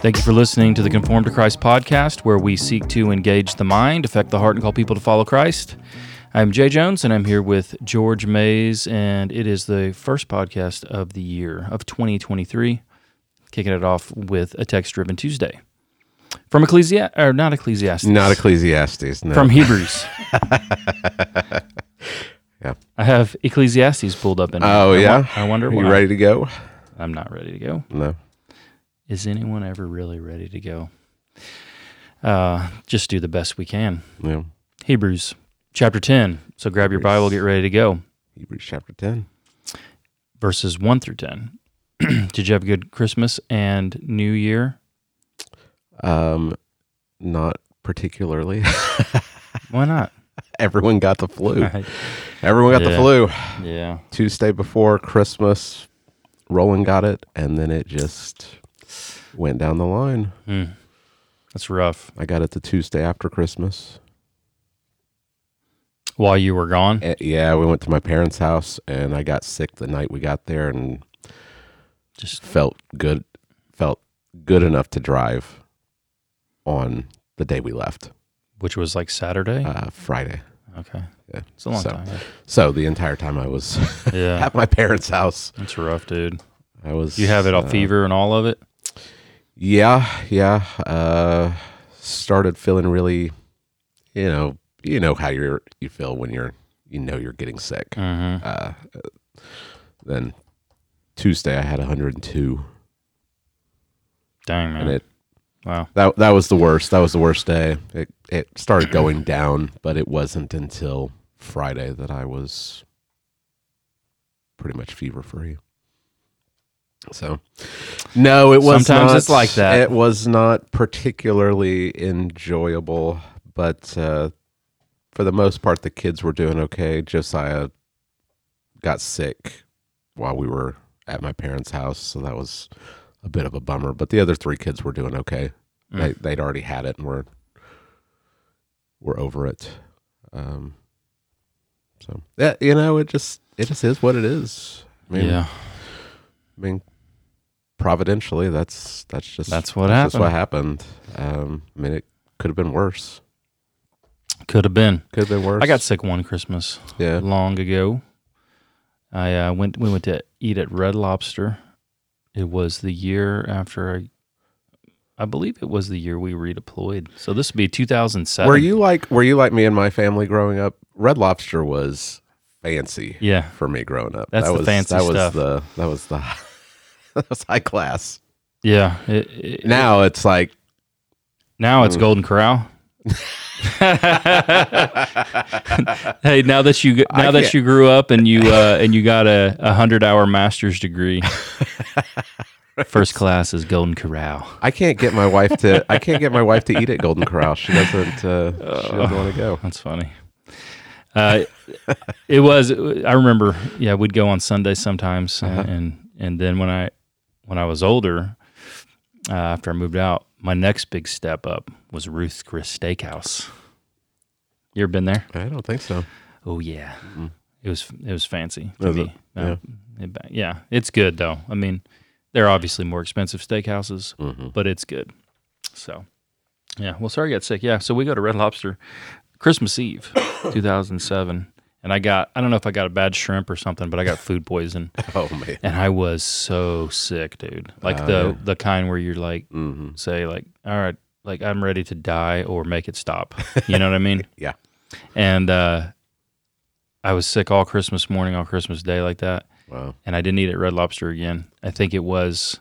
Thank you for listening to the Conformed to Christ podcast, where we seek to engage the mind, affect the heart, and call people to follow Christ. I'm Jay Jones, and I'm here with George Mays, and it is the first podcast of the year of 2023, kicking it off with a text-driven Tuesday. From Ecclesiastes, or not Ecclesiastes. Not Ecclesiastes, no. From Hebrews. Yeah. I have Ecclesiastes pulled up in here. Oh, yeah? I wonder why. Are you ready to go? I'm not ready to go. No. Is anyone ever really ready to go? Just do the best we can. Yeah. Hebrews chapter 10. So grab your Bible, get ready to go. Hebrews chapter 10. Verses 1 through 10. Did you have a good Christmas and New Year? Not particularly. Why not? Everyone got the flu. Right. Everyone got the flu. Yeah. Tuesday before Christmas, Roland got it, and then it just went down the line. Mm. That's rough. I got it the Tuesday after Christmas. While you were gone? Yeah, we went to my parents' house, and I got sick the night we got there, and just felt good enough to drive on the day we left. Which was like Saturday? Friday. Okay. Yeah. It's a long time. Right? So the entire time I was at my parents' house. That's rough, dude. You have it all fever and all of it? Yeah. Started feeling really, you know how you feel when you're getting sick. Mm-hmm. Then Tuesday I had 102. Dang, man. And wow. That was the worst. That was the worst day. It started going down, but it wasn't until Friday that I was pretty much fever-free. So, no, it was sometimes not, it's like that. It was not particularly enjoyable, but for the most part, the kids were doing okay. Josiah got sick while we were at my parents' house, so that was a bit of a bummer, but the other three kids were doing okay. They'd already had it and were over it. So that, it just is what it is. I mean, providentially, that's just what happened. It could have been worse. Could have been worse. I got sick one Christmas. Yeah. Long ago. We went to eat at Red Lobster. It was the year after I believe it was the year we redeployed. So this would be 2007. Were you like me and my family growing up? Red Lobster was fancy. Yeah. For me growing up, that was fancy stuff. That was high class. Yeah. Now it's Golden Corral. Hey, now that you grew up and you got a 100-hour master's degree, first class is Golden Corral. I can't get my wife to eat at Golden Corral. She doesn't. She doesn't want to go. That's funny. It was. I remember. Yeah, we'd go on Sundays sometimes, and then when I was older, after I moved out, my next big step up was Ruth's Chris Steakhouse. You ever been there? I don't think so. Oh yeah, mm-hmm. It was fancy. It? No, yeah. It's good though. I mean, they're obviously more expensive steakhouses, mm-hmm. but it's good. So, yeah. Well, sorry I got sick. Yeah. So we go to Red Lobster, Christmas Eve, 2007, and I don't know if I got a bad shrimp or something, but I got food poison. Oh man! And I was so sick, dude. Like the kind where you're like, mm-hmm. say like, all right. Like, I'm ready to die or make it stop. You know what I mean? Yeah. And I was sick all Christmas morning, all Christmas day like that. Wow. And I didn't eat at Red Lobster again. I think it was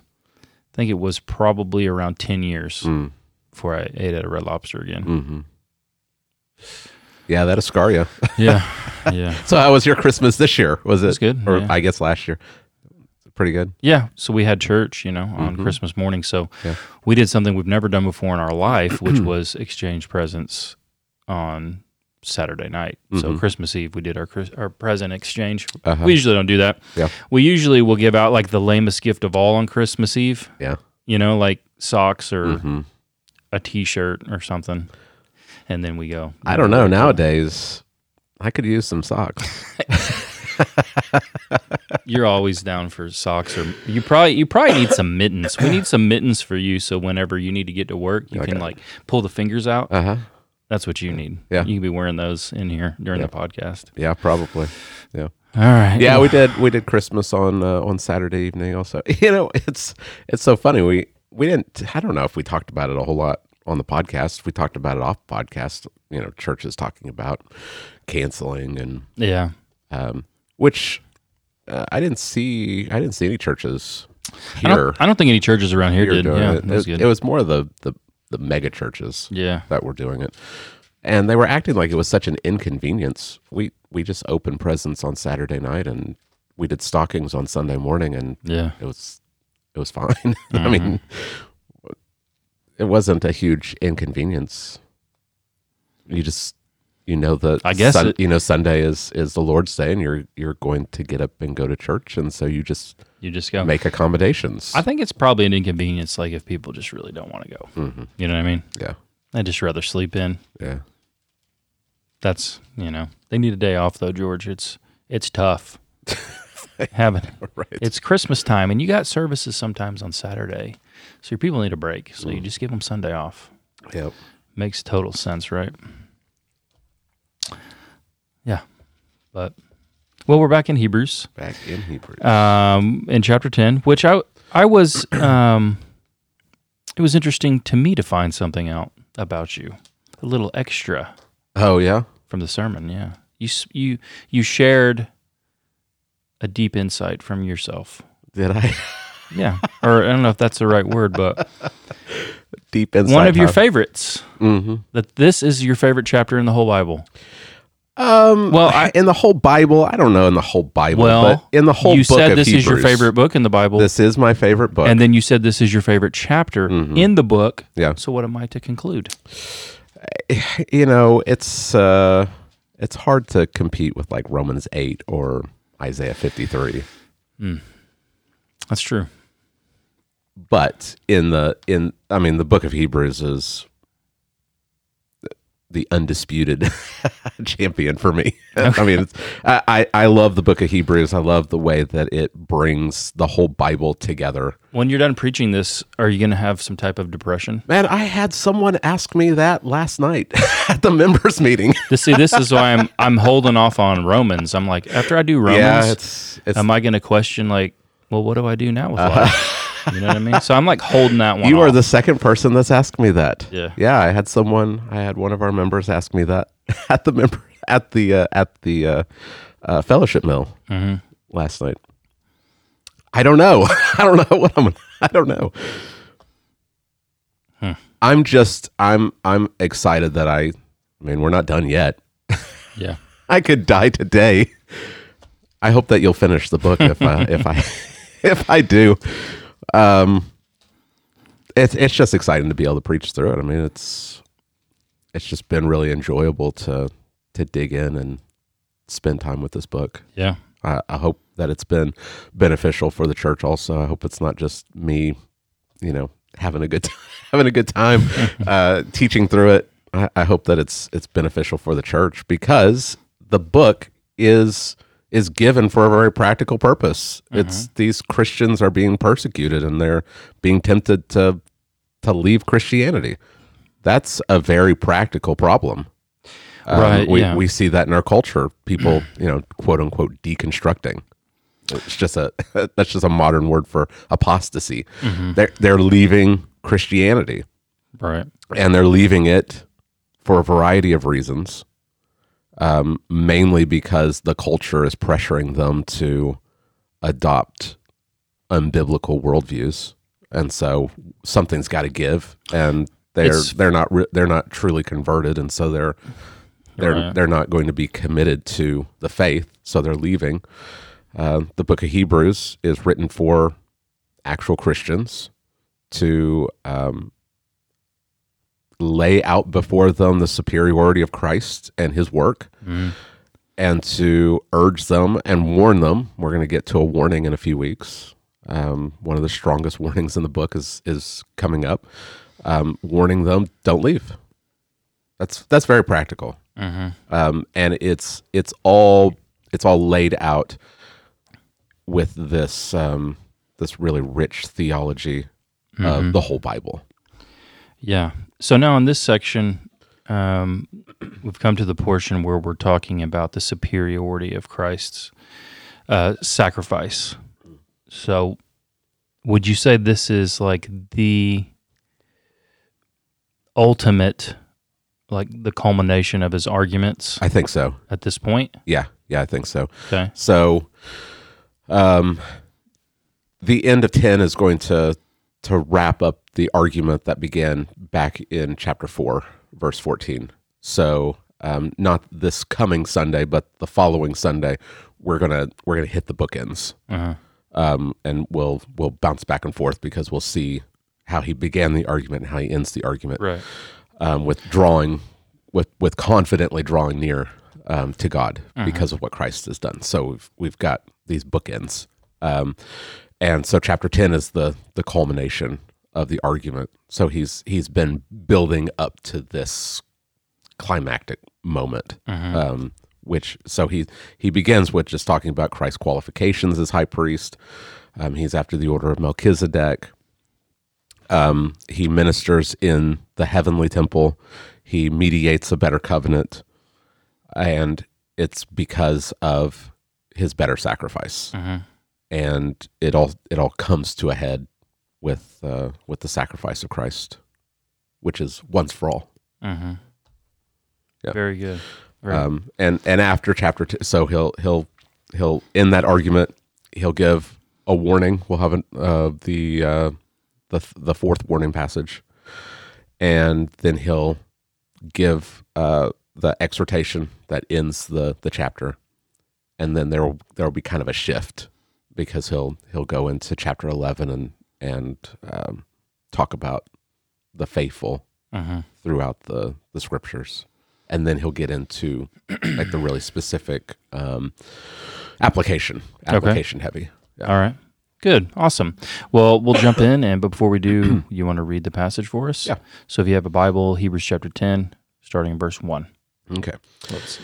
probably around 10 years before I ate at a Red Lobster again. Mm-hmm. Yeah, that'll scar you. Yeah. So how was your Christmas this year? Was it? It was good. Or yeah. I guess last year. Pretty good. Yeah. So we had church, on mm-hmm. Christmas morning. So we did something we've never done before in our life, which was exchange presents on Saturday night. Mm-hmm. So Christmas Eve, we did our present exchange. Uh-huh. We usually don't do that. Yeah. We usually will give out like the lamest gift of all on Christmas Eve. Yeah. Like socks or a t-shirt or something. And then we go. I don't know. Nowadays, I could use some socks. You're always down for socks, or you probably need some mittens. We need some mittens for you, so whenever you need to get to work, you can pull the fingers out. Uh huh. That's what you need. Yeah. You can be wearing those in here during the podcast. Yeah, probably. Yeah. All right. Yeah, we did Christmas on Saturday evening also. You know, it's so funny. We didn't. I don't know if we talked about it a whole lot on the podcast. We talked about it off podcast. You know, churches talking about canceling and which I didn't see. I didn't see any churches here. I don't think any churches around here did. Yeah, it was more of the mega churches. Yeah. That were doing it, and they were acting like it was such an inconvenience. We just opened presents on Saturday night, and we did stockings on Sunday morning, and it was fine. Mm-hmm. I mean, it wasn't a huge inconvenience. Sunday is the Lord's Day, and you're going to get up and go to church, and so you just go make accommodations. I think it's probably an inconvenience, like if people just really don't want to go. Mm-hmm. You know what I mean? Yeah, I'd just rather sleep in. Yeah, that's they need a day off though, George. It's tough. It's Christmas time, and you got services sometimes on Saturday, so your people need a break. So you just give them Sunday off. Yep. Makes total sense, right? Yeah. But, well, we're back in Hebrews. In chapter 10, which I was, it was interesting to me to find something out about you. A little extra. Oh, yeah? From the sermon, yeah. You shared a deep insight from yourself. Did I? Yeah. Or I don't know if that's the right word, but... Deep insight. One of your favorites. Mm-hmm. That this is your favorite chapter in the whole Bible. In the whole Bible, I don't know in the whole Bible, but in the whole book of Hebrews. You said this is your favorite book in the Bible. This is my favorite book. And then you said this is your favorite chapter in the book. Yeah. So what am I to conclude? You know, it's hard to compete with like Romans 8 or Isaiah 53. Mm. That's true. But the book of Hebrews is the undisputed champion for me. Okay. I mean, I love the book of Hebrews. I love the way that it brings the whole Bible together. When you're done preaching this, are you going to have some type of depression? Man, I had someone ask me that last night at the members meeting. This is why I'm holding off on Romans. I'm like, after I do Romans, am I going to question like, well, what do I do now with life? You know what I mean? So I'm like holding that one. You are the second person that's asked me that. Yeah. Yeah. I had one of our members ask me that at the fellowship meal last night. I don't know. Huh. I'm excited that we're not done yet. Yeah. I could die today. I hope that you'll finish the book if I do. It's just exciting to be able to preach through it. I mean, it's just been really enjoyable to dig in and spend time with this book. Yeah. I hope that it's been beneficial for the church also. I hope it's not just me, having a good time, teaching through it. I hope that it's beneficial for the church because the book is given for a very practical purpose. It's these Christians are being persecuted and they're being tempted to leave Christianity. That's a very practical problem. Right. We see that in our culture. People, quote unquote, deconstructing. It's just that's just a modern word for apostasy. Mm-hmm. They're leaving Christianity. Right. And they're leaving it for a variety of reasons. Mainly because the culture is pressuring them to adopt unbiblical worldviews, and so something's got to give. And they're not truly converted, and so they're not going to be committed to the faith. So they're leaving. The book of Hebrews is written for actual Christians to lay out before them the superiority of Christ and his work and to urge them and warn them. We're going to get to a warning in a few weeks. One of the strongest warnings in the book is coming up. Warning them, don't leave. That's very practical. And it's all it's all laid out with this this really rich theology of the whole Bible. Yeah. So now in this section, we've come to the portion where we're talking about the superiority of Christ's sacrifice. So would you say this is like the ultimate, like the culmination of his arguments? I think so. At this point? Yeah. Yeah, I think so. Okay. So the end of 10 is going to wrap up the argument that began back in chapter 4, verse 14. So not this coming Sunday, but the following Sunday, we're gonna hit the bookends, and we'll bounce back and forth because we'll see how he began the argument and how he ends the argument, right? With confidently drawing near to God because of what Christ has done. So we've got these bookends. And so chapter 10 is the culmination of the argument. So he's been building up to this climactic moment, which he begins with just talking about Christ's qualifications as high priest. He's after the order of Melchizedek. He ministers in the heavenly temple. He mediates a better covenant, and it's because of his better sacrifice. And it all comes to a head with the sacrifice of Christ, which is once for all. Yep. Very good. Right. And after chapter 2, so he'll end that argument. He'll give a warning. We'll have the fourth warning passage, and then he'll give the exhortation that ends the chapter, and then there will be kind of a shift, because he'll go into chapter 11 and talk about the faithful throughout the scriptures, and then he'll get into like the really specific application heavy. Yeah. All right, good, awesome. Well, we'll jump in, and before we do, you want to read the passage for us? Yeah. So if you have a Bible, Hebrews chapter 10, starting in verse 1. Okay. Let's see.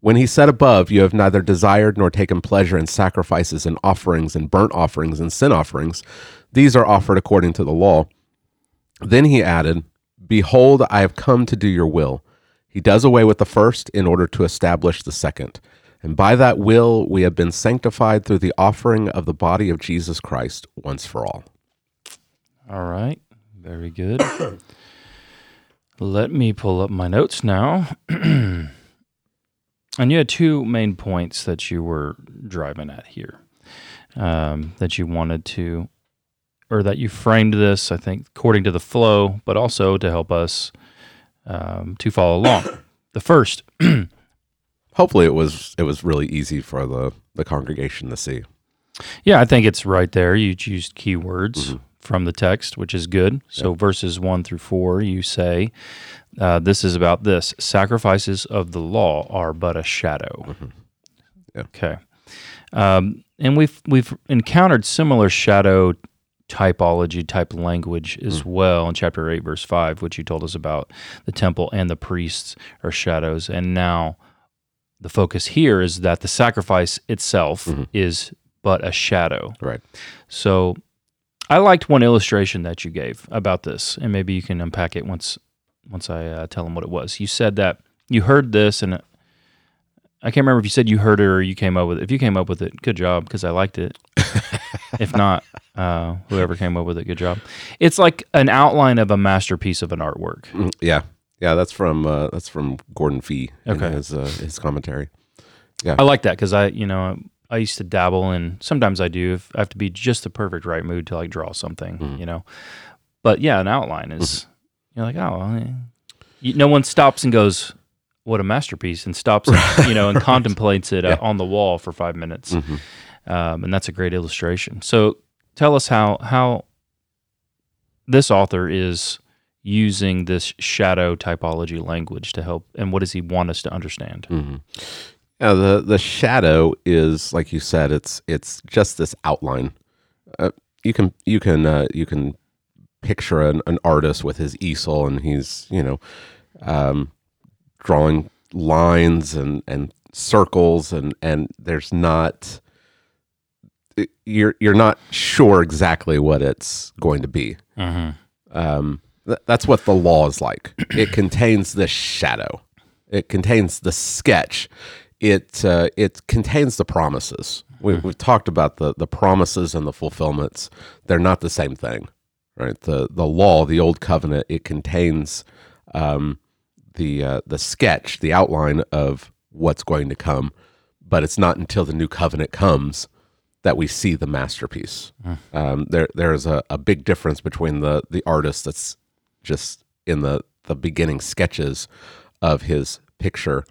When he said above, "You have neither desired nor taken pleasure in sacrifices and offerings and burnt offerings and sin offerings, these are offered according to the law," then he added, "Behold, I have come to do your will." He does away with the first in order to establish the second. And by that will, we have been sanctified through the offering of the body of Jesus Christ once for all. All right. Very good. Let me pull up my notes now. And you had two main points that you were driving at here, that you wanted to, or that you framed this, I think, according to the flow, but also to help us to follow along. The first, hopefully, it was really easy for the congregation to see. Yeah, I think it's right there. You used keywords from the text, which is good. So verses 1 through 4, you say, this is about this. Sacrifices of the law are but a shadow. Yeah. Okay. And we've encountered similar shadow typology, type language as well in chapter 8, verse 5, which you told us about the temple and the priests are shadows. And now the focus here is that the sacrifice itself is but a shadow. Right. So I liked one illustration that you gave about this, and maybe you can unpack it once I tell them what it was. You said that you heard this, and I can't remember if you said you heard it or you came up with it. If you came up with it, good job, because I liked it. If not, whoever came up with it, good job. It's like an outline of a masterpiece of an artwork. Yeah. Yeah, that's from Gordon Fee in his commentary. Yeah. I like that because I used to dabble in, sometimes I do, if I have to be just the perfect right mood to like draw something, you know. But yeah, an outline is, you're like, oh, well, no one stops and goes, what a masterpiece, and stops, and, and contemplates it on the wall for 5 minutes. And that's a great illustration. So tell us how this author is using this shadow typology language to help, and what does he want us to understand? Yeah, the shadow is, like you said, it's just this outline. You can picture an artist with his easel, and he's drawing lines and circles, and there's not, you're not sure exactly what it's going to be. That's what the law is like. It contains the shadow. It contains the sketch. It contains the promises. We've talked about the promises and the fulfillments. They're not the same thing, right? The law, the old covenant, it contains the sketch, the outline of what's going to come. But it's not until the new covenant comes that we see the masterpiece. There's a big difference between the artist that's just in the beginning sketches of his picture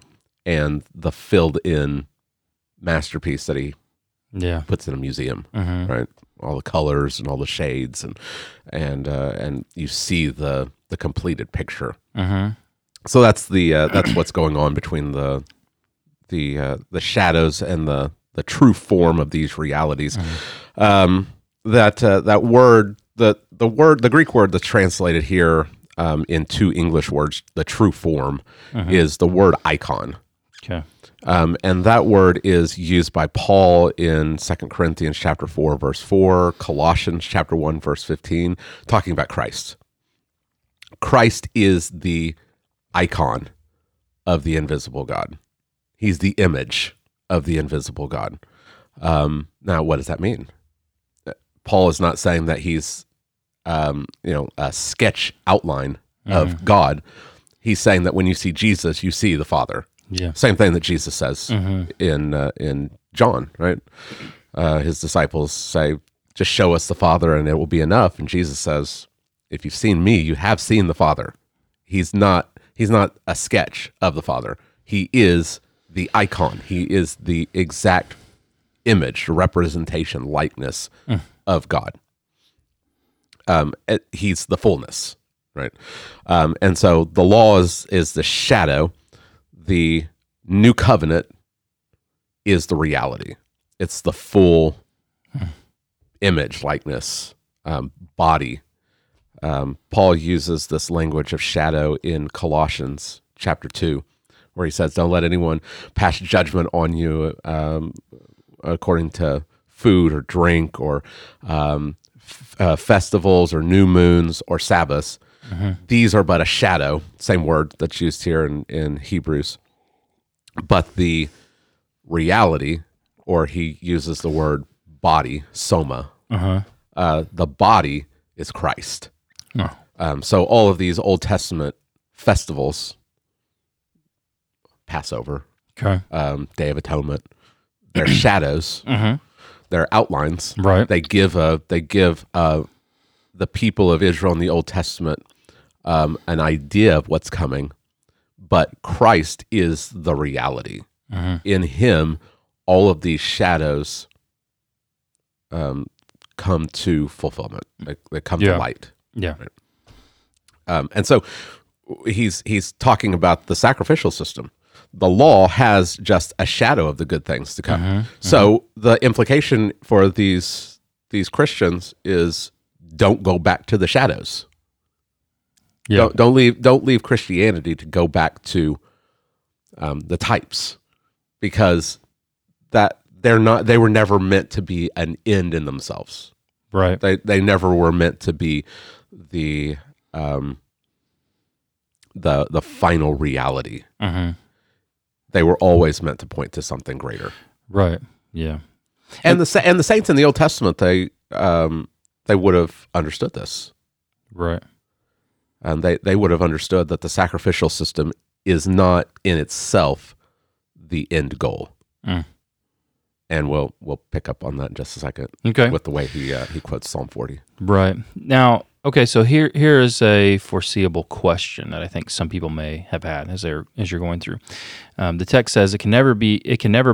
and the filled-in masterpiece that he puts in a museum, right? All the colors and all the shades, and you see the completed picture. So that's what's going on between the shadows and the true form of these realities. That word, the Greek word that's translated here in two English words, the true form, is the word icon. And that word is used by Paul in 2 Corinthians chapter 4, verse 4, Colossians chapter 1, verse 15, talking about Christ. Christ is the icon of the invisible God. He's the image of the invisible God. Now, what does that mean? Paul is not saying that he's, a sketch outline of God. He's saying that when you see Jesus, you see the Father. Yeah. Same thing that Jesus says in John, right? His disciples say, just show us the Father and it will be enough. And Jesus says, if you've seen me, you have seen the Father. He's not a sketch of the Father. He is the icon. He is the exact image, representation, likeness of God. He's the fullness, right? And so the law is the shadow. The new covenant is the reality. It's the full image, likeness, body. Paul uses this language of shadow in Colossians chapter 2, where he says, don't let anyone pass judgment on you according to food or drink or festivals or new moons or Sabbaths. These are but a shadow, same word that's used here in Hebrews, but the reality, or he uses the word body, soma, the body is Christ. So all of these Old Testament festivals, Passover, Day of Atonement, they're shadows, they're outlines. Right. They give the people of Israel in the Old Testament an idea of what's coming, but Christ is the reality. In him, all of these shadows come to fulfillment. They come to light. Right? And so he's talking about the sacrificial system. The law has just a shadow of the good things to come. So the implication for these Christians is, don't go back to the shadows. Don't leave Christianity to go back to the types, because that they were never meant to be an end in themselves. Right. They never were meant to be the final reality. They were always meant to point to something greater. Right. Yeah. And the saints in the Old Testament, they would have understood this, right? And they would have understood that the sacrificial system is not in itself the end goal. Mm. And we'll pick up on that in just a second. Okay. With the way he quotes Psalm 40. Right. Now, okay, so here is a foreseeable question that I think some people may have had as you're going through. The text says it can never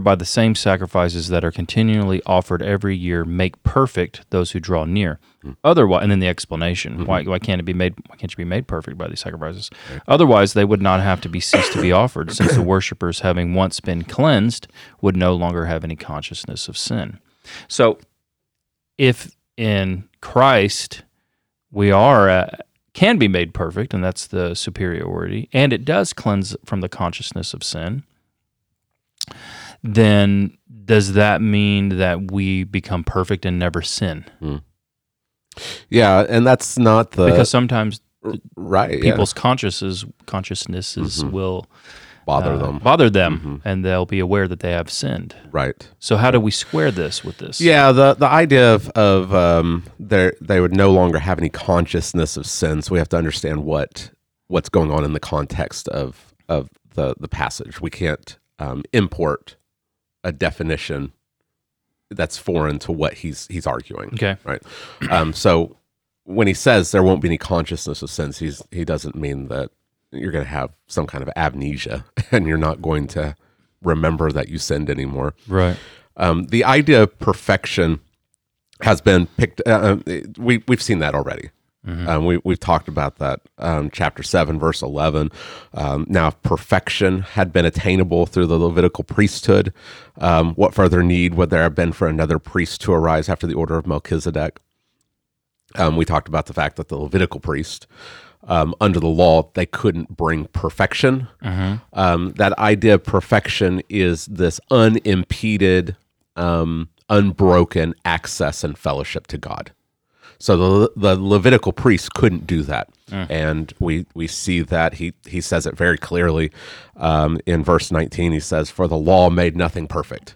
by the same sacrifices that are continually offered every year make perfect those who draw near. Mm. Otherwise, and then the explanation, mm-hmm. why can't you be made perfect by these sacrifices? Right. Otherwise they would not have to be ceased to be offered, since the worshipers, having once been cleansed, would no longer have any consciousness of sin. So if in Christ we can be made perfect, and that's the superiority, and it does cleanse from the consciousness of sin, then does that mean that we become perfect and never sin? Mm. Yeah, and that's not the... Because sometimes people's consciousnesses mm-hmm. will... bother them, mm-hmm. and they'll be aware that they have sinned. Right. So how do we square this with this? Yeah, the idea of they would no longer have any consciousness of sin, so we have to understand what's going on in the context of the passage. We can't import a definition that's foreign to what he's arguing. Okay. Right. So when he says there won't be any consciousness of sins, he doesn't mean that you're going to have some kind of amnesia and you're not going to remember that you sinned anymore. Right. The idea of perfection has been picked. We've seen that already. Mm-hmm. We've talked about that. Chapter 7, verse 11. Now, if perfection had been attainable through the Levitical priesthood, what further need would there have been for another priest to arise after the order of Melchizedek? We talked about the fact that the Levitical priest, under the law, they couldn't bring perfection. Uh-huh. That idea of perfection is this unimpeded, unbroken access and fellowship to God. So the Levitical priest couldn't do that. And we see that he says it very clearly in verse 19. He says, "For the law made nothing perfect."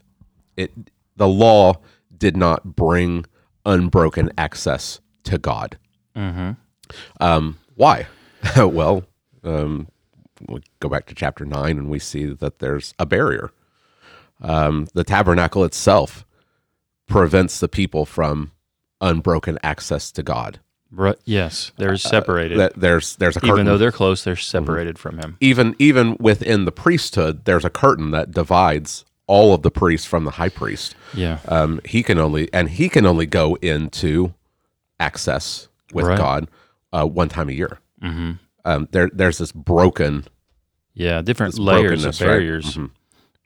The law did not bring unbroken access to God. Uh-huh. Why? Well, we go back to chapter 9 and we see that there's a barrier. The tabernacle itself prevents the people from unbroken access to God. Right. Yes, they're separated. There's a curtain. Even though they're close, they're separated mm-hmm. from him. Even within the priesthood, there's a curtain that divides all of the priests from the high priest. Yeah. He can only go into access with God one time a year. Mm-hmm. There's this broken, different layers of barriers, right? Mm-hmm.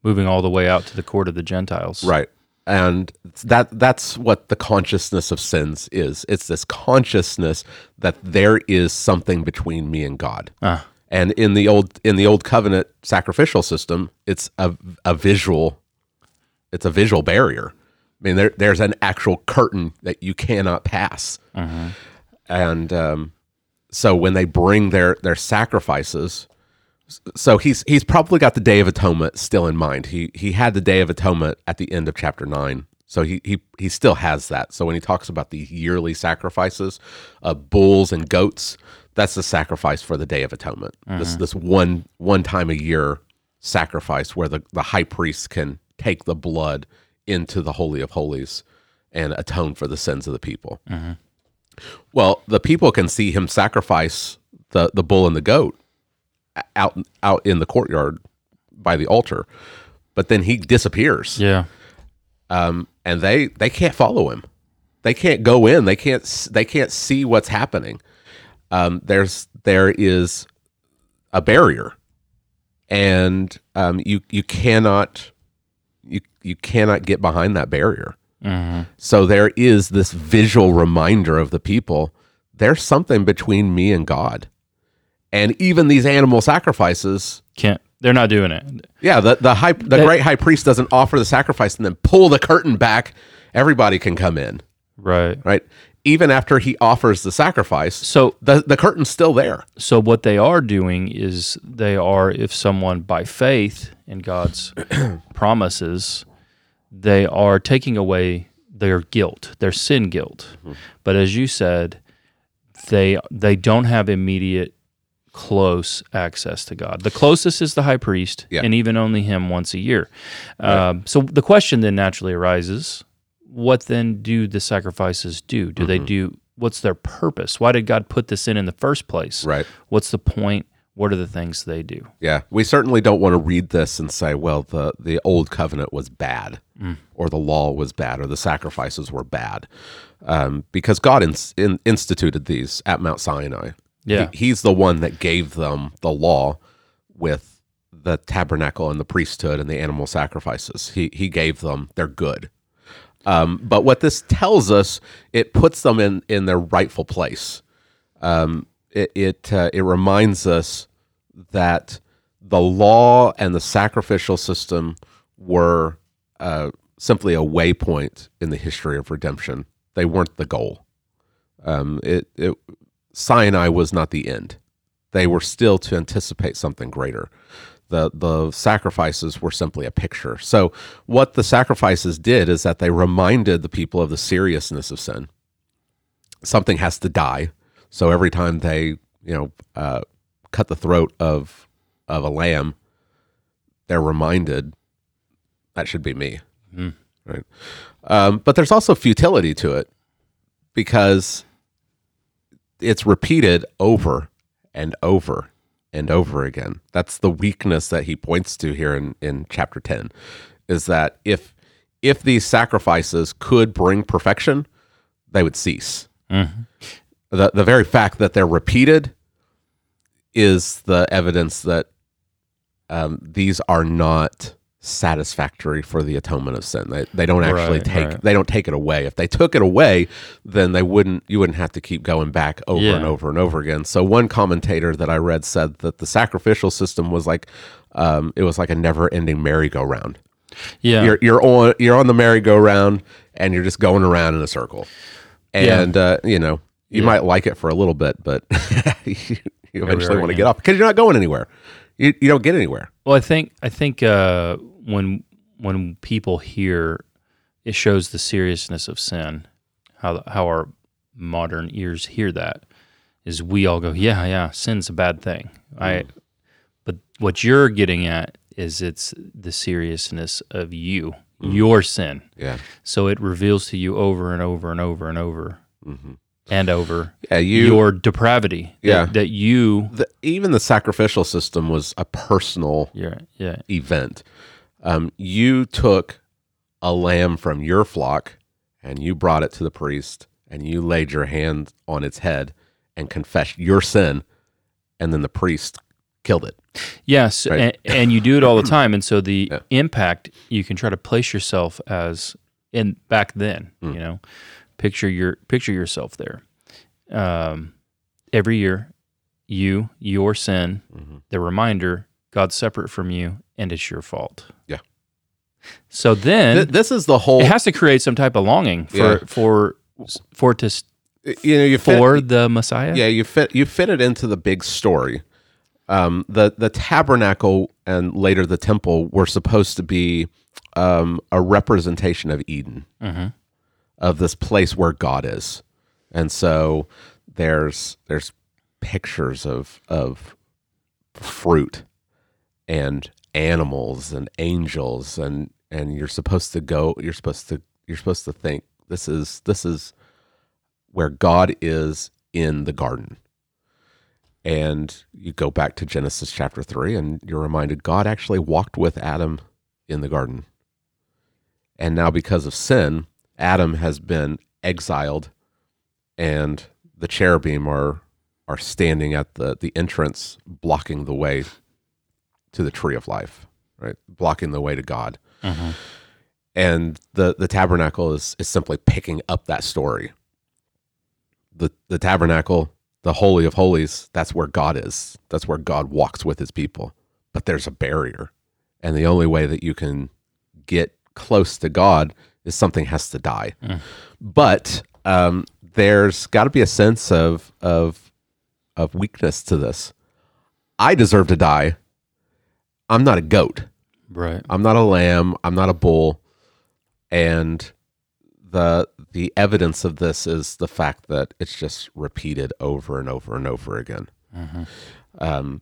moving all the way out to the court of the Gentiles, right? And that's what the consciousness of sins is. It's this consciousness that there is something between me and God. And in the old covenant sacrificial system, it's a visual barrier. I mean, there's an actual curtain that you cannot pass. Mm-hmm. And so when they bring their sacrifices, so he's probably got the Day of Atonement still in mind. He had the Day of Atonement at the end of chapter 9, so he still has that. So when he talks about the yearly sacrifices of bulls and goats, that's the sacrifice for the Day of Atonement. Mm-hmm. This one time a year sacrifice where the high priest can take the blood into the Holy of Holies and atone for the sins of the people. Mm-hmm. Well, the people can see him sacrifice the bull and the goat out in the courtyard by the altar, but then he disappears. Yeah, and they can't follow him. They can't go in. They can't see what's happening. There is a barrier, and you cannot get behind that barrier. Mm-hmm. So there is this visual reminder of the people, there's something between me and God. And even these animal sacrifices... They're not doing it. Yeah, the great high priest doesn't offer the sacrifice and then pull the curtain back. Everybody can come in. Right. Even after he offers the sacrifice, so the curtain's still there. So what they are doing is if someone by faith in God's promises... they are taking away their guilt, their sin guilt. Mm-hmm. But as you said, they don't have immediate close access to God. The closest is the high priest, and even only him once a year. Right. So the question then naturally arises, what then do the sacrifices do? Do they do, what's their purpose? Why did God put this in the first place? Right. What's the point? What are the things they do? Yeah, we certainly don't want to read this and say, well, the old covenant was bad, or the law was bad, or the sacrifices were bad, because God instituted these at Mount Sinai. Yeah. He's the one that gave them the law with the tabernacle and the priesthood and the animal sacrifices. He gave them their good. But what this tells us, it puts them in their rightful place. It reminds us that the law and the sacrificial system were simply a waypoint in the history of redemption. They weren't the goal. Sinai was not the end. They were still to anticipate something greater. The sacrifices were simply a picture. So what the sacrifices did is that they reminded the people of the seriousness of sin. Something has to die. So every time they, cut the throat of a lamb, they're reminded that should be me, right? But there's also futility to it because it's repeated over and over and over again. That's the weakness that he points to here in chapter 10, is that if these sacrifices could bring perfection, they would cease. Mm-hmm. The very fact that they're repeated is the evidence that these are not satisfactory for the atonement of sin. They don't actually they don't take it away. If they took it away, then you wouldn't have to keep going back over and over and over again. So one commentator that I read said that the sacrificial system was like it was like a never-ending merry-go-round. Yeah, you're on the merry-go-round and you're just going around in a circle, and You might like it for a little bit, but you eventually want to get off because you're not going anywhere. You don't get anywhere. Well, I think when people hear, it shows the seriousness of sin. How our modern ears hear that is we all go, sin's a bad thing. But what you're getting at is it's the seriousness of you, your sin. Yeah. So it reveals to you over and over and over and over. Mm-hmm. And over your depravity, that you... Even the sacrificial system was a personal event. You took a lamb from your flock, and you brought it to the priest, and you laid your hand on its head and confessed your sin, and then the priest killed it. Yes, right? and you do it all the time, and so the impact, you can try to place yourself as in back then, Picture yourself there. Every year, your sin, the reminder, God's separate from you, and it's your fault. Yeah. So then, this is the whole. It has to create some type of longing for the Messiah. Yeah, you fit it into the big story. The tabernacle and later the temple were supposed to be a representation of Eden. Mm-hmm. Of this place where God is, and so there's pictures of fruit and animals and angels, and you're supposed to think this is where God is in the garden, and you go back to Genesis chapter 3, and you're reminded God actually walked with Adam in the garden, and now because of sin, Adam has been exiled, and the cherubim are standing at the entrance, blocking the way to the tree of life, right? Blocking the way to God. Mm-hmm. And the tabernacle is simply picking up that story. The tabernacle, the Holy of Holies, that's where God is. That's where God walks with his people. But there's a barrier. And the only way that you can get close to God is something has to die. But there's got to be a sense of weakness to this. I deserve to die. I'm not a goat. Right. I'm not a lamb. I'm not a bull. And the evidence of this is the fact that it's just repeated over and over and over again. Mm-hmm.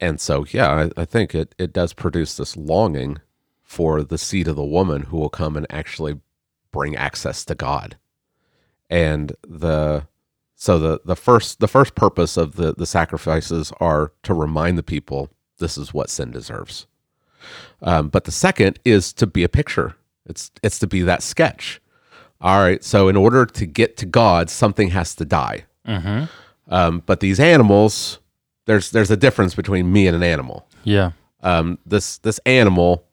And so, yeah, I think it does produce this longing for the seed of the woman who will come and actually bring access to God. And the first purpose of the sacrifices are to remind the people this is what sin deserves. But the second is to be a picture. It's to be that sketch. All right, so in order to get to God, something has to die. Mm-hmm. But these animals, there's a difference between me and an animal. Yeah. This animal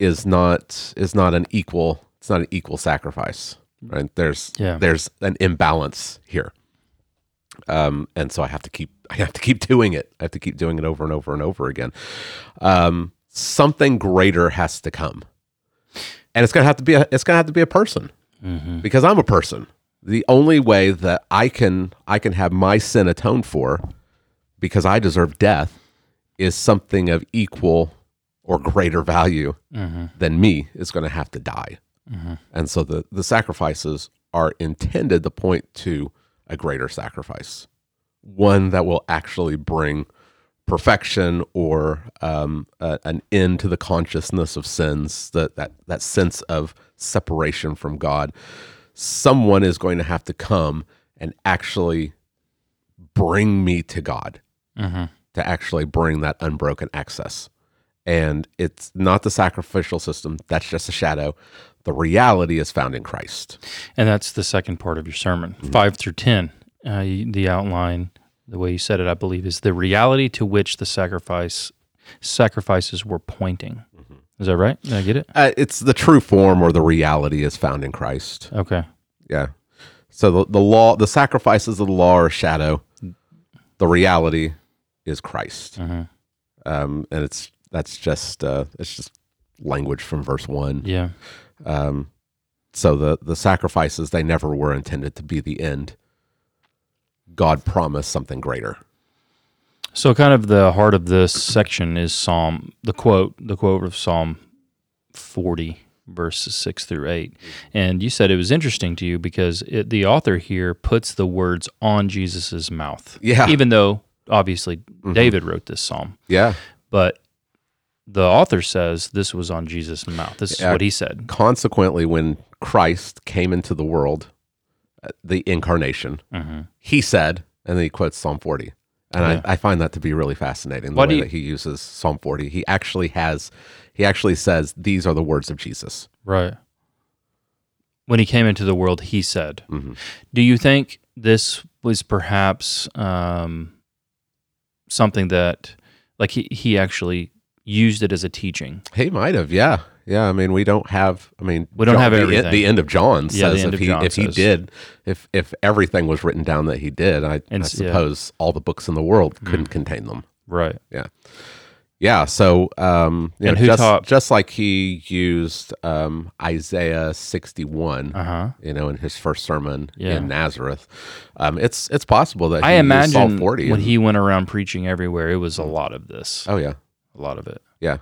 is not an equal sacrifice. Right? There's an imbalance here. And so I have to keep doing it. I have to keep doing it over and over and over again. Something greater has to come. And it's gonna have to be a person. Mm-hmm. Because I'm a person. The only way that I can have my sin atoned for, because I deserve death, is something of equal or greater value mm-hmm. than me is going to have to die. Mm-hmm. And so the sacrifices are intended to point to a greater sacrifice, one that will actually bring perfection or an end to the consciousness of sins, that sense of separation from God. Someone is going to have to come and actually bring me to God, mm-hmm. to actually bring that unbroken access. And it's not the sacrificial system. That's just a shadow. The reality is found in Christ. And that's the second part of your sermon, mm-hmm. 5 through 10. The outline, the way you said it, I believe, is the reality to which the sacrifices were pointing. Mm-hmm. Is that right? Did I get it? It's the true form or the reality is found in Christ. Okay. Yeah. So the law, the sacrifices of the law are shadow. The reality is Christ. Mm-hmm. And it's just language from verse 1. Yeah. So the sacrifices, they never were intended to be the end. God promised something greater. So kind of the heart of this section is the quote of Psalm 40, verses 6 through 8. And you said it was interesting to you because the author here puts the words on Jesus's mouth. Yeah. Even though, obviously, mm-hmm. David wrote this psalm. Yeah. But the author says this was on Jesus' mouth. This is what he said. Consequently, when Christ came into the world, the incarnation, mm-hmm. he said, and then he quotes Psalm 40. And yeah. I find that to be really fascinating, the way that he uses Psalm 40. He actually says, these are the words of Jesus. Right. When he came into the world, he said. Mm-hmm. Do you think this was perhaps something that, like, he actually used it as a teaching? He might have, yeah. Yeah, I mean, we don't have everything. The end of John says if everything was written down that he did, I suppose all the books in the world couldn't contain them. Right. Yeah. Yeah, so just like he used Isaiah 61, uh-huh. In his first sermon in Nazareth, it's possible that he used Psalm 40. When he went around preaching everywhere, it was a lot of this. Oh, yeah. A lot of it. Yeah.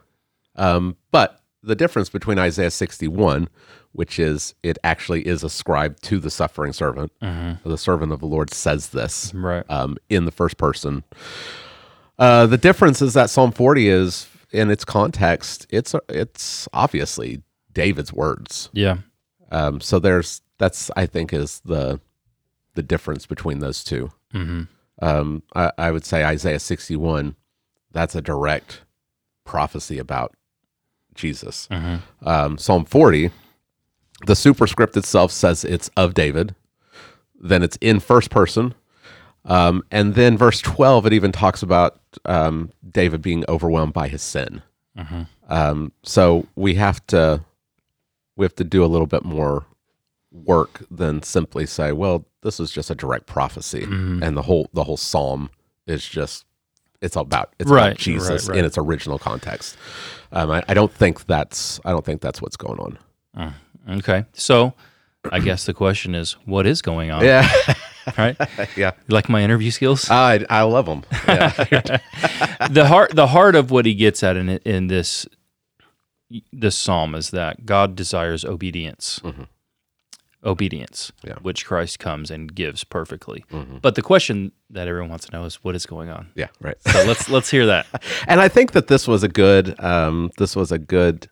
But the difference between Isaiah 61, which is it actually is ascribed to the suffering servant, mm-hmm. the servant of the Lord says this right. In the first person. The difference is that Psalm 40 is, in its context, it's obviously David's words. Yeah. So that's I think is the difference between those two. Mm-hmm. I would say Isaiah 61, that's a direct prophecy about Jesus. Mm-hmm. Psalm 40, the superscript itself says it's of David, then it's in first person, and then verse 12, it even talks about David being overwhelmed by his sin. Mm-hmm. So we have to do a little bit more work than simply say, well, this is just a direct prophecy, mm-hmm. and the whole psalm is just It's about Jesus in its original context. I don't think that's what's going on. Okay, so I guess the question is, what is going on? Yeah, right. Yeah, you like my interview skills? I love them. Yeah. The heart of what he gets at in this this psalm is that God desires obedience. Mm-hmm. Obedience, yeah. Which Christ comes and gives perfectly. Mm-hmm. But the question that everyone wants to know is, what is going on? Yeah, right. So let's hear that. And I think that this was a good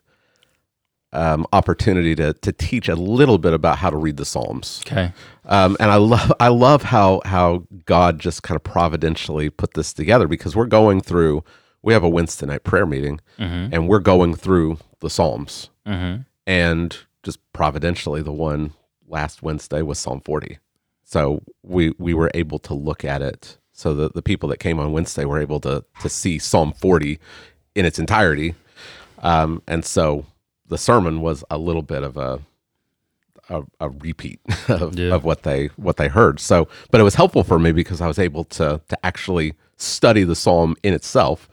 opportunity to teach a little bit about how to read the Psalms. Okay. And I love how God just kind of providentially put this together, because we're going through. We have a Wednesday night prayer meeting, mm-hmm. and we're going through the Psalms, mm-hmm. and just providentially, the one last Wednesday was Psalm 40. So we were able to look at it, so that the people that came on Wednesday were able to see Psalm 40 in its entirety. And so the sermon was a little bit of a repeat of what they heard. So, but it was helpful for me because I was able to actually study the psalm in itself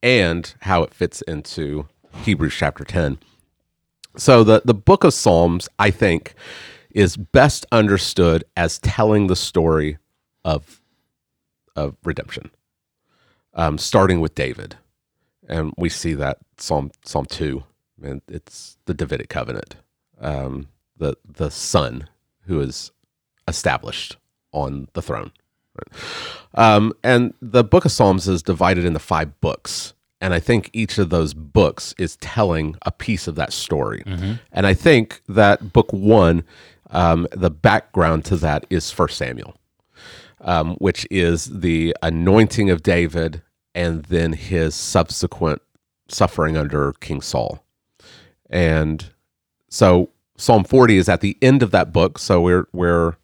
and how it fits into Hebrews chapter 10. So the book of Psalms, I think, is best understood as telling the story of redemption, starting with David. And we see that Psalm 2, and it's the Davidic covenant, the son who is established on the throne. Right? And the book of Psalms is divided into 5 books. And I think each of those books is telling a piece of that story. Mm-hmm. And I think that book 1, the background to that is 1 Samuel, which is the anointing of David and then his subsequent suffering under King Saul. And so Psalm 40 is at the end of that book. So we're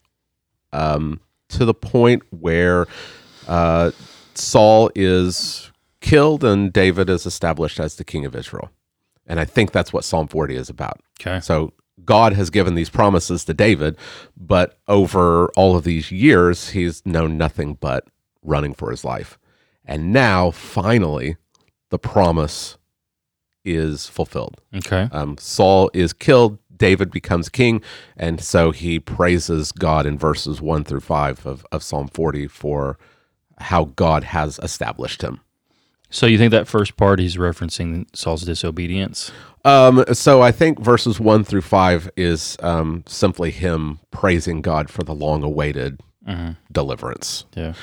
to the point where Saul is killed and David is established as the king of Israel. And I think that's what Psalm 40 is about. Okay. So God has given these promises to David, but over all of these years, he's known nothing but running for his life. And now, finally, the promise is fulfilled. Okay. Saul is killed, David becomes king, and so he praises God in verses 1 through 5 of Psalm 40 for how God has established him. So you think that first part he's referencing Saul's disobedience? So I think verses 1 through 5 is simply him praising God for the long-awaited deliverance. Yeah.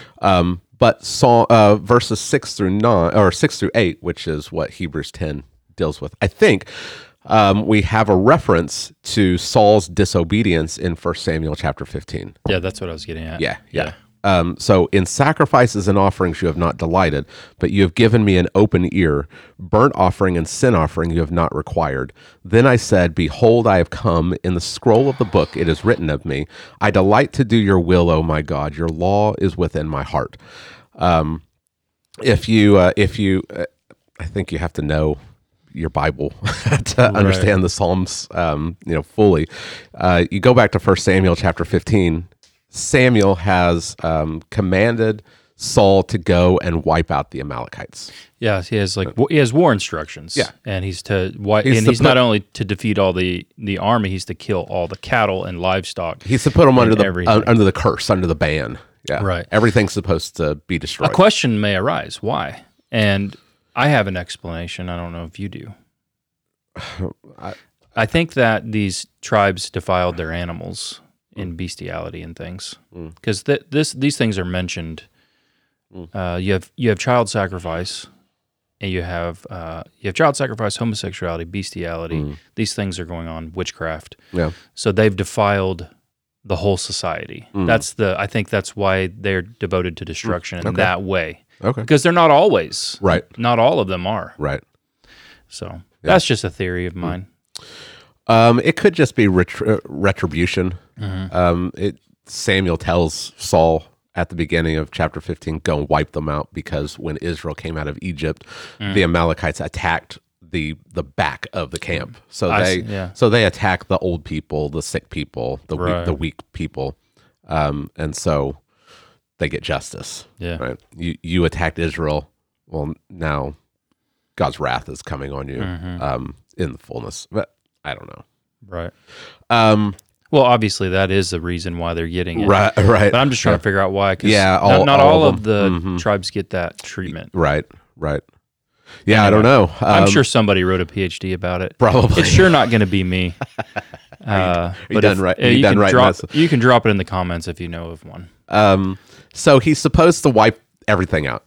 But Saul, verses 6 through 8, which is what Hebrews 10 deals with, I think we have a reference to Saul's disobedience in 1 Samuel chapter 15. Yeah, that's what I was getting at. Yeah. So in sacrifices and offerings you have not delighted, but you have given me an open ear. Burnt offering and sin offering you have not required. Then I said, behold, I have come. In the scroll of the book it is written of me. I delight to do your will, O my God. Your law is within my heart. If you I think you have to know your Bible to understand the Psalms, fully. You go back to 1 Samuel chapter 15. Samuel has commanded Saul to go and wipe out the Amalekites. Yeah, he has war instructions. Yeah, and he's not only to defeat all the army, he's to kill all the cattle and livestock. He's to put them under the curse, under the ban. Yeah, right. Everything's supposed to be destroyed. A question may arise: why? And I have an explanation. I don't know if you do. I think that these tribes defiled their animals in bestiality and things, because these things are mentioned. You have child sacrifice, and you have child sacrifice, homosexuality, bestiality. These things are going on, witchcraft. Yeah. So they've defiled the whole society. I think that's why they're devoted to destruction in that way. Okay. Because they're not always right. Not all of them are right. So that's just a theory of mine. It could just be retribution. Mm-hmm. Samuel tells Saul at the beginning of chapter 15, go and wipe them out, because when Israel came out of Egypt, the Amalekites attacked the back of the camp. So they attack the old people, the sick people, the weak people, and so they get justice. Yeah, right? You attacked Israel. Well, now God's wrath is coming on you in the fullness. But I don't know. Right. Well, obviously, that is the reason why they're getting it. Right. But I'm just trying to figure out why. Cause not all of the tribes get that treatment. Right. Yeah, anyway, I don't know. I'm sure somebody wrote a PhD about it. Probably. It's sure not going to be me. You can drop it in the comments if you know of one. So he's supposed to wipe everything out,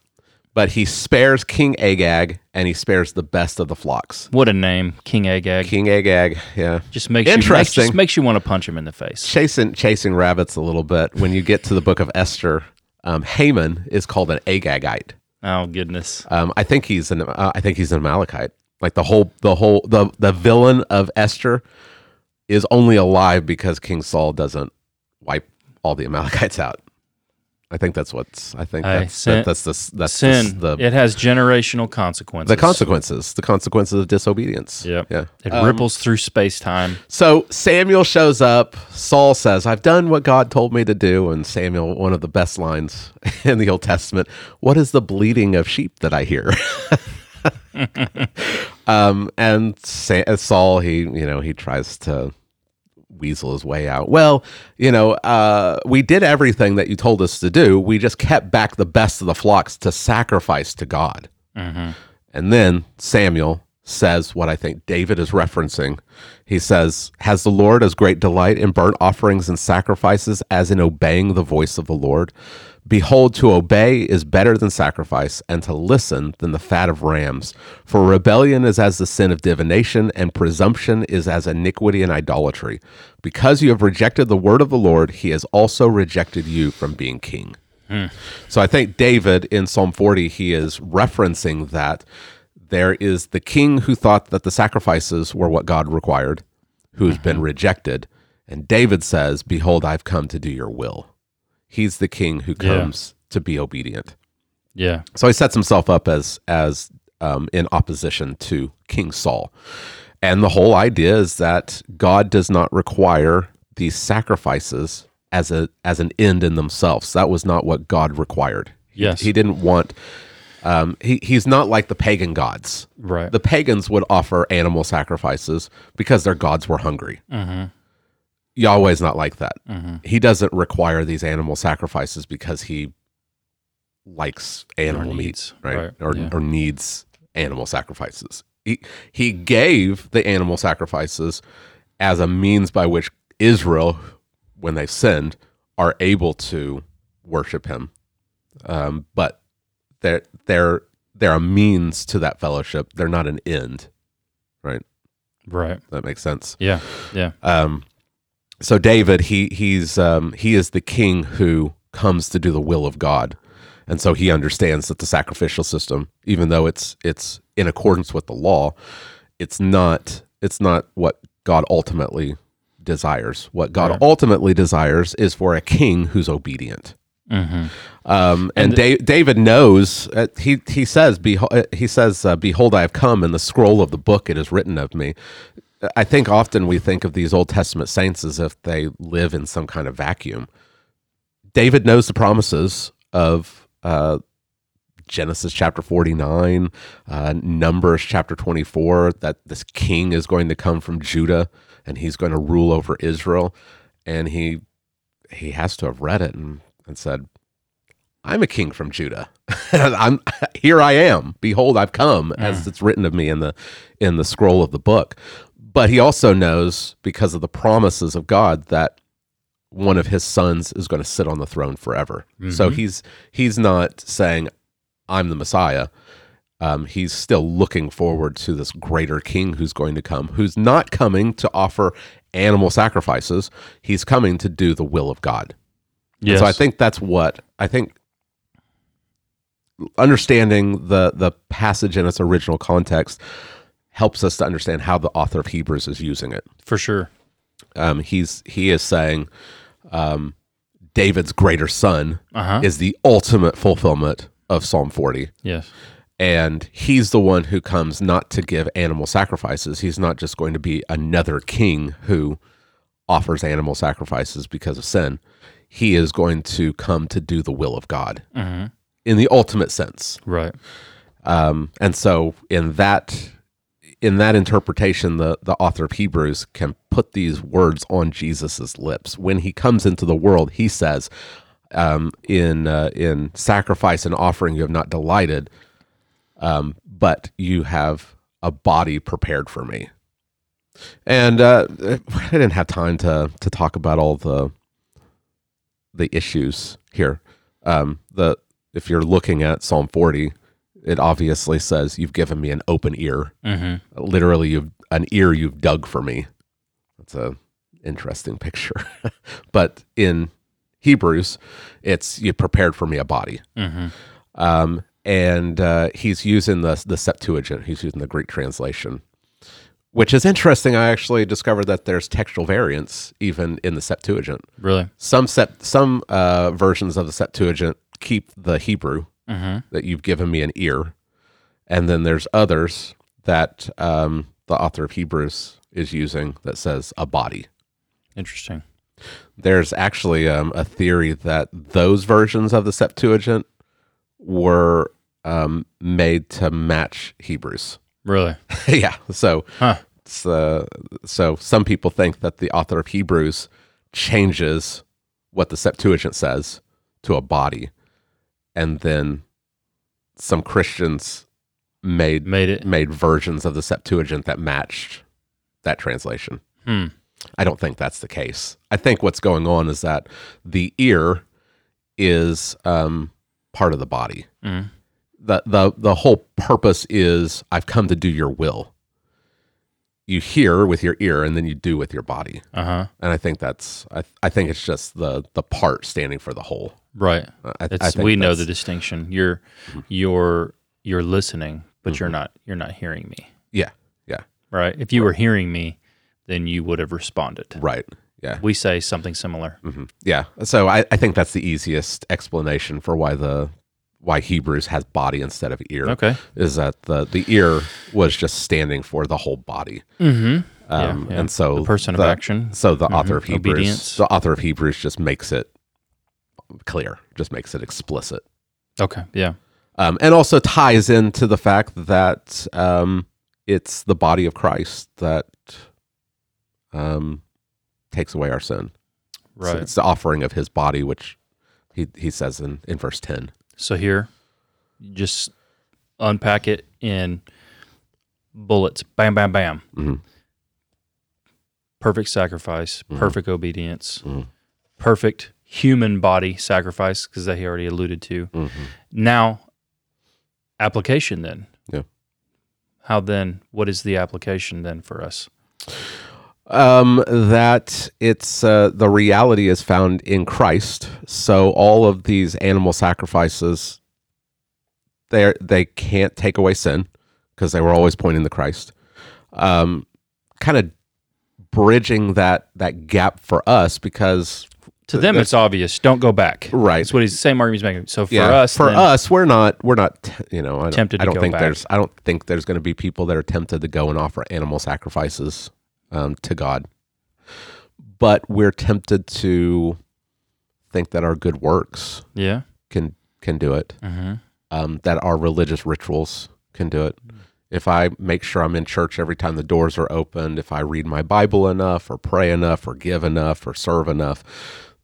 but he spares King Agag and he spares the best of the flocks. What a name, King Agag. King Agag, yeah. Just makes interesting. Makes you want to punch him in the face. Chasing rabbits a little bit. When you get to the Book of Esther, Haman is called an Agagite. Oh goodness. I think he's an Amalekite. Like the villain of Esther is only alive because King Saul doesn't wipe all the Amalekites out. It has generational consequences. The consequences of disobedience. Yep. Yeah. It ripples through space-time. So Samuel shows up. Saul says, "I've done what God told me to do." And Samuel, one of the best lines in the Old Testament, "What is the bleating of sheep that I hear?" And Saul, he tries to weasel his way out. Well, we did everything that you told us to do. We just kept back the best of the flocks to sacrifice to God. Mm-hmm. And then Samuel says what I think David is referencing. He says, "Has the Lord as great delight in burnt offerings and sacrifices as in obeying the voice of the Lord? Behold, to obey is better than sacrifice, and to listen than the fat of rams. For rebellion is as the sin of divination, and presumption is as iniquity and idolatry. Because you have rejected the word of the Lord, he has also rejected you from being king." Mm. So I think David, in Psalm 40, he is referencing that there is the king who thought that the sacrifices were what God required, who's been rejected. And David says, "Behold, I've come to do your will." He's the king who comes to be obedient. Yeah. So he sets himself up as in opposition to King Saul. And the whole idea is that God does not require these sacrifices as an end in themselves. That was not what God required. Yes. He didn't want... He's not like the pagan gods. Right. The pagans would offer animal sacrifices because their gods were hungry. Mm-hmm. Yahweh's not like that. Mm-hmm. He doesn't require these animal sacrifices because he likes animal meats, right? Or needs animal sacrifices. He gave the animal sacrifices as a means by which Israel, when they sinned, are able to worship him. But they're a means to that fellowship. They're not an end, right? Right. That makes sense. Yeah. Yeah. So David, he is the king who comes to do the will of God, and so he understands that the sacrificial system, even though it's in accordance with the law, it's not what God ultimately desires. What God ultimately desires is for a king who's obedient. Mm-hmm. David knows. He says, "Behold, I have come. In the scroll of the book, it is written of me." I think often we think of these Old Testament saints as if they live in some kind of vacuum. David knows the promises of Genesis chapter 49, Numbers chapter 24, that this king is going to come from Judah and he's going to rule over Israel. And he has to have read it and said, "I'm a king from Judah. Here I am. Behold, I've come, as it's written of me in the scroll of the book." But he also knows, because of the promises of God, that one of his sons is going to sit on the throne forever. Mm-hmm. So he's not saying, "I'm the Messiah." He's still looking forward to this greater king who's going to come, who's not coming to offer animal sacrifices. He's coming to do the will of God. Yes. So I think that's what I think. Understanding the passage in its original context helps us to understand how the author of Hebrews is using it. For sure. He is saying David's greater son is the ultimate fulfillment of Psalm 40. Yes. And he's the one who comes not to give animal sacrifices. He's not just going to be another king who offers animal sacrifices because of sin. He is going to come to do the will of God. Mm-hmm. In the ultimate sense, right? And so, in that interpretation, the author of Hebrews can put these words on Jesus's lips when he comes into the world. He says, "In sacrifice and offering you have not delighted, but you have a body prepared for me. And I didn't have time to talk about all the issues here. If you're looking at Psalm 40, it obviously says, "You've given me an open ear." Mm-hmm. Literally, an ear you've dug for me. That's an interesting picture. But in Hebrews, it's, "You prepared for me a body." Mm-hmm. And he's using the Septuagint. He's using the Greek translation, which is interesting. I actually discovered that there's textual variance even in the Septuagint. Really? Some versions of the Septuagint keep the Hebrew, mm-hmm, that "you've given me an ear," and then there's others that the author of Hebrews is using that says "a body." Interesting. There's actually a theory that those versions of the Septuagint were made to match Hebrews. Really? Yeah. So, so some people think that the author of Hebrews changes what the Septuagint says to a body, and then some Christians made versions of the Septuagint that matched that translation. Hmm. I don't think that's the case. I think what's going on is that the ear is part of the body. Mm. The whole purpose is, I've come to do your will. You hear with your ear, and then you do with your body. Uh-huh. And I think that's, I think it's just the part standing for the whole. Right. We know the distinction. You're listening, but mm-hmm, you're not hearing me. Yeah. Yeah. Right. If you were hearing me, then you would have responded. Right. Yeah. We say something similar. Mm-hmm. Yeah. So I think that's the easiest explanation for why Hebrews has body instead of ear. Okay. Is that the ear was just standing for the whole body. Mm-hmm. Yeah. And so the person of action. So the, mm-hmm, author of Hebrews, obedience, the author of Hebrews just makes it clear, just makes it explicit. Okay. Yeah. And also ties into the fact that it's the body of Christ that takes away our sin. Right. So it's the offering of his body, which he says in verse 10. So here, just unpack it in bullets. Bam, bam, bam. Mm-hmm. Perfect sacrifice, mm-hmm, perfect obedience, mm-hmm, perfect human body sacrifice, because that he already alluded to. Mm-hmm. Now, application then. Yeah. How then, what is the application then for us? That it's the reality is found in Christ. So all of these animal sacrifices, they can't take away sin because they were always pointing to Christ. Kind of bridging that gap for us, because to them it's obvious. Don't go back. Right. That's what he's same argument he's making. So for us, we're not. You know, I don't think there's going to be people that are tempted to go and offer animal sacrifices to God, but we're tempted to think that our good works can do it, mm-hmm, that our religious rituals can do it. Mm-hmm. If I make sure I'm in church every time the doors are opened, if I read my Bible enough or pray enough or give enough or serve enough,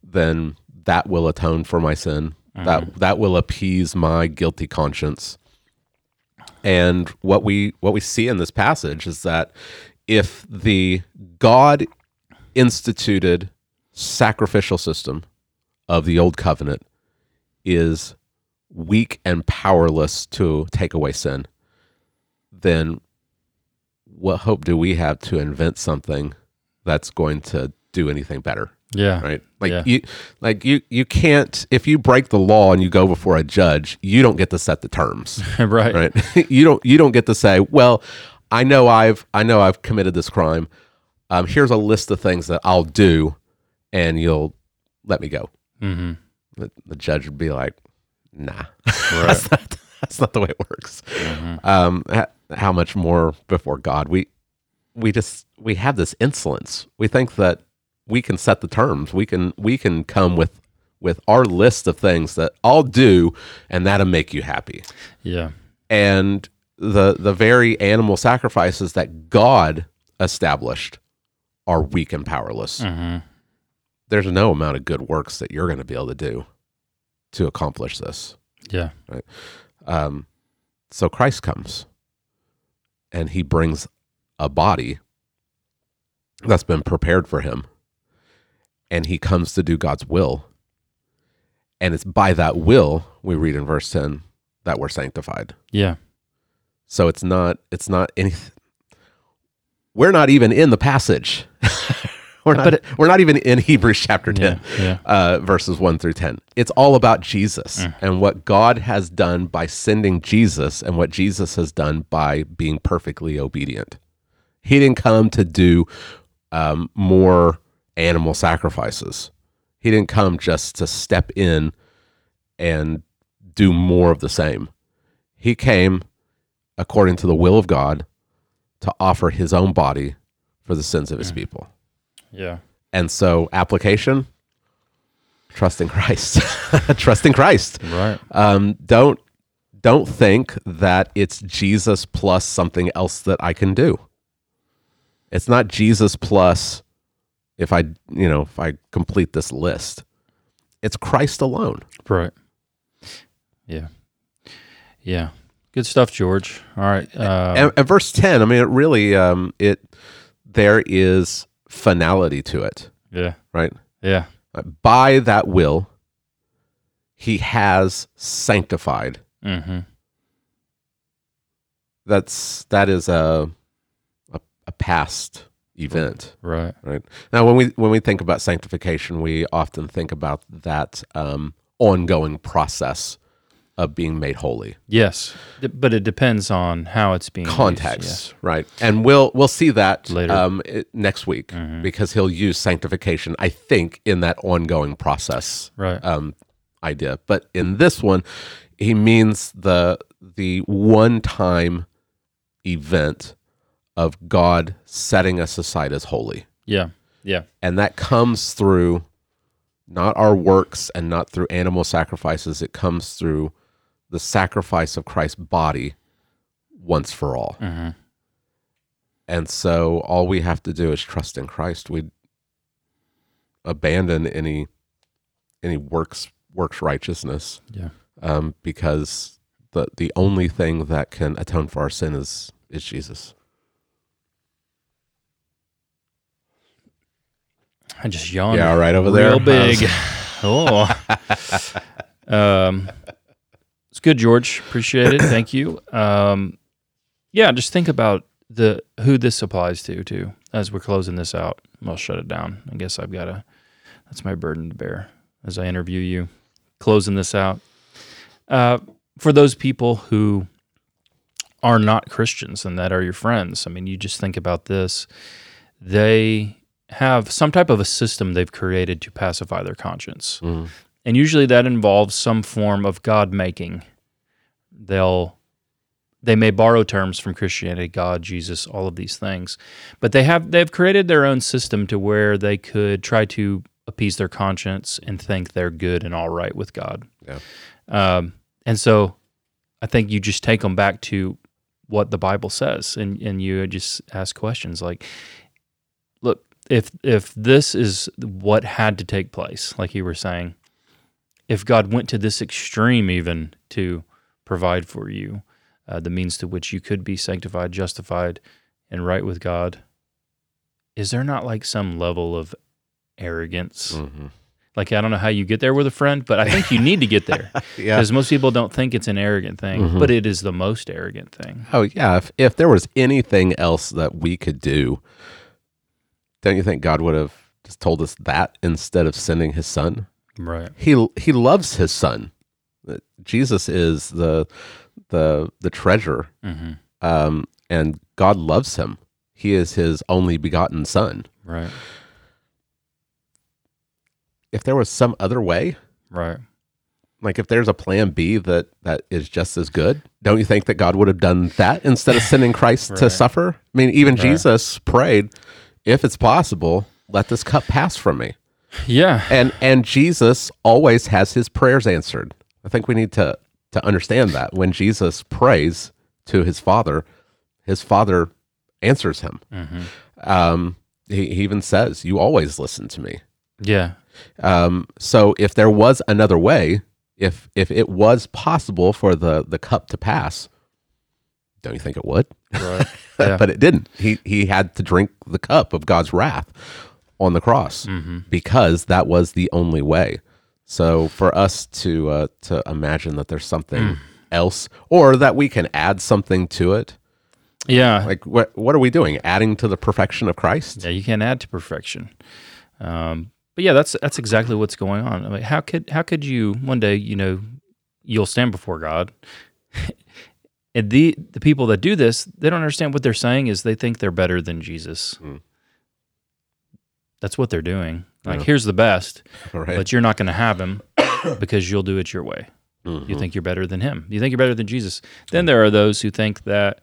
then that will atone for my sin. Mm-hmm. That will appease my guilty conscience. And what we see in this passage is that if the God-instituted sacrificial system of the Old Covenant is weak and powerless to take away sin, then what hope do we have to invent something that's going to do anything better? Yeah. Right? You can't, if you break the law and you go before a judge, you don't get to set the terms. Right. You don't get to say, well, I know I've committed this crime. Here's a list of things that I'll do, and you'll let me go. Mm-hmm. The judge would be like, "Nah, right. that's not the way it works." Mm-hmm. How much more before God? We have this insolence. We think that we can set the terms. We can come with our list of things that I'll do, and that'll make you happy. Yeah, and the very animal sacrifices that God established are weak and powerless. Mm-hmm. There's no amount of good works that you're going to be able to do to accomplish this. Yeah. Right? So Christ comes and he brings a body that's been prepared for him, and he comes to do God's will. And it's by that will, we read in verse 10, that we're sanctified. Yeah. So it's not anything. We're not even in the passage. We're not even in Hebrews chapter 10, verses 1 through 10. It's all about Jesus and what God has done by sending Jesus and what Jesus has done by being perfectly obedient. He didn't come to do more animal sacrifices. He didn't come just to step in and do more of the same. He came according to the will of God to offer his own body for the sins of his people. Yeah. And so application, trust in Christ. Trust in Christ. Right. Don't think that it's Jesus plus something else that I can do. It's not Jesus plus if I complete this list. It's Christ alone. Right. Yeah. Yeah. Good stuff, George. All right. At verse 10, I mean, it really, there is finality to it. Yeah. Right? Yeah. By that will, he has sanctified. Mm-hmm. That is a past event. Right. Right. Now, when we think about sanctification, we often think about that ongoing process of being made holy. Yes, but it depends on how it's being used. Right? And we'll see that later next week, because he'll use sanctification, I think, in that ongoing process idea. But in this one, he means the one-time event of God setting us aside as holy. Yeah, yeah. And that comes through not our works and not through animal sacrifices. It comes through the sacrifice of Christ's body once for all. Mm-hmm. And so all we have to do is trust in Christ. We abandon any works righteousness, because the only thing that can atone for our sin is Jesus. I just yawned. Yeah, right over there. Real big. It's good, George. Appreciate it. Thank you. Just think about who this applies to, too, as we're closing this out. I'll shut it down. I guess I've got to. That's my burden to bear as I interview you. Closing this out. For those people who are not Christians and that are your friends, I mean, you just think about this. They have some type of a system they've created to pacify their conscience. Mm. And usually that involves some form of God-making. They may borrow terms from Christianity, God, Jesus, all of these things. But they've created their own system to where they could try to appease their conscience and think they're good and all right with God. Yeah. And so I think you just take them back to what the Bible says, and you just ask questions like, look, if this is what had to take place, like you were saying, if God went to this extreme even to provide for you the means to which you could be sanctified, justified, and right with God, is there not like some level of arrogance? Mm-hmm. Like, I don't know how you get there with a friend, but I think you need to get there. Because most people don't think it's an arrogant thing, but it is the most arrogant thing. Oh, yeah. If there was anything else that we could do, don't you think God would have just told us that instead of sending his son? Right. He loves his son. Jesus is the treasure, and God loves him. He is his only begotten son. Right. If there was some other way, right? Like if there's a plan B that is just as good, don't you think that God would have done that instead of sending Christ to suffer? I mean, even Jesus prayed, if it's possible, let this cup pass from me. Yeah. And Jesus always has his prayers answered. I think we need to understand that. When Jesus prays to his Father answers him. Mm-hmm. He even says, you always listen to me. Yeah. So if there was another way, if it was possible for the cup to pass, Don't you think it would? Right. Yeah. But it didn't. He had to drink the cup of God's wrath on the cross because that was the only way. So for us to imagine that there's something else, or that we can add something to it. Yeah. Like what are we doing? Adding to the perfection of Christ? Yeah, you can't add to perfection. But yeah, that's exactly what's going on. I mean, how could you one day, you know, you'll stand before God. And the people that do this, they don't understand what they're saying is they think they're better than Jesus. Mm. That's what they're doing. Like, here's the best, right, but you're not going to have him because you'll do it your way. Mm-hmm. You think you're better than him. You think you're better than Jesus. Then there are those who think that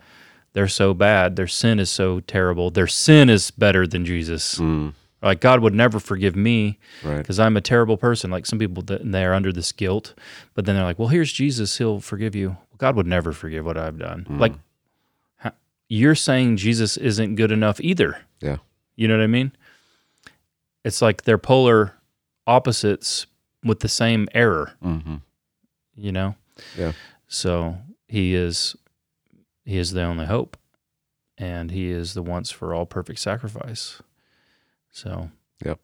they're so bad, their sin is so terrible, their sin is better than Jesus. Mm. Like, God would never forgive me because I'm a terrible person. Like, some people, they're under this guilt, but then they're like, well, here's Jesus, he'll forgive you. God would never forgive what I've done. Mm. Like, you're saying Jesus isn't good enough either. Yeah. You know what I mean? It's like they're polar opposites with the same error, you know? Yeah. So he is the only hope, and he is the once for all perfect sacrifice. So, yep.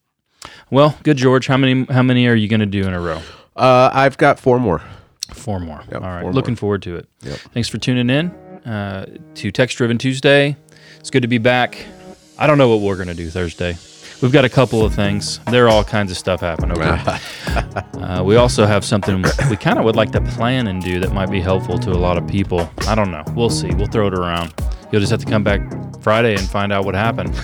Well, good, George. How many are you going to do in a row? I've got four more. Four more. Yep, all right. Looking forward to it. Yep. Thanks for tuning in to Text Driven Tuesday. It's good to be back. I don't know what we're going to do Thursday. We've got a couple of things. There are all kinds of stuff happening over there. We also have something we kind of would like to plan and do that might be helpful to a lot of people. I don't know. We'll see. We'll throw it around. You'll just have to come back Friday and find out what happened.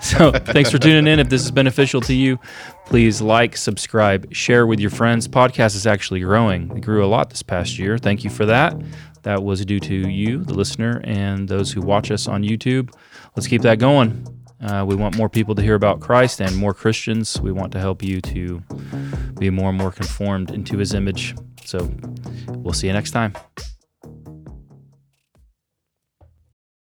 So thanks for tuning in. If this is beneficial to you, please like, subscribe, share with your friends. Podcast is actually growing. It grew a lot this past year. Thank you for that. That was due to you, the listener, and those who watch us on YouTube. Let's keep that going. We want more people to hear about Christ and more Christians. We want to help you to be more and more conformed into his image. So we'll see you next time.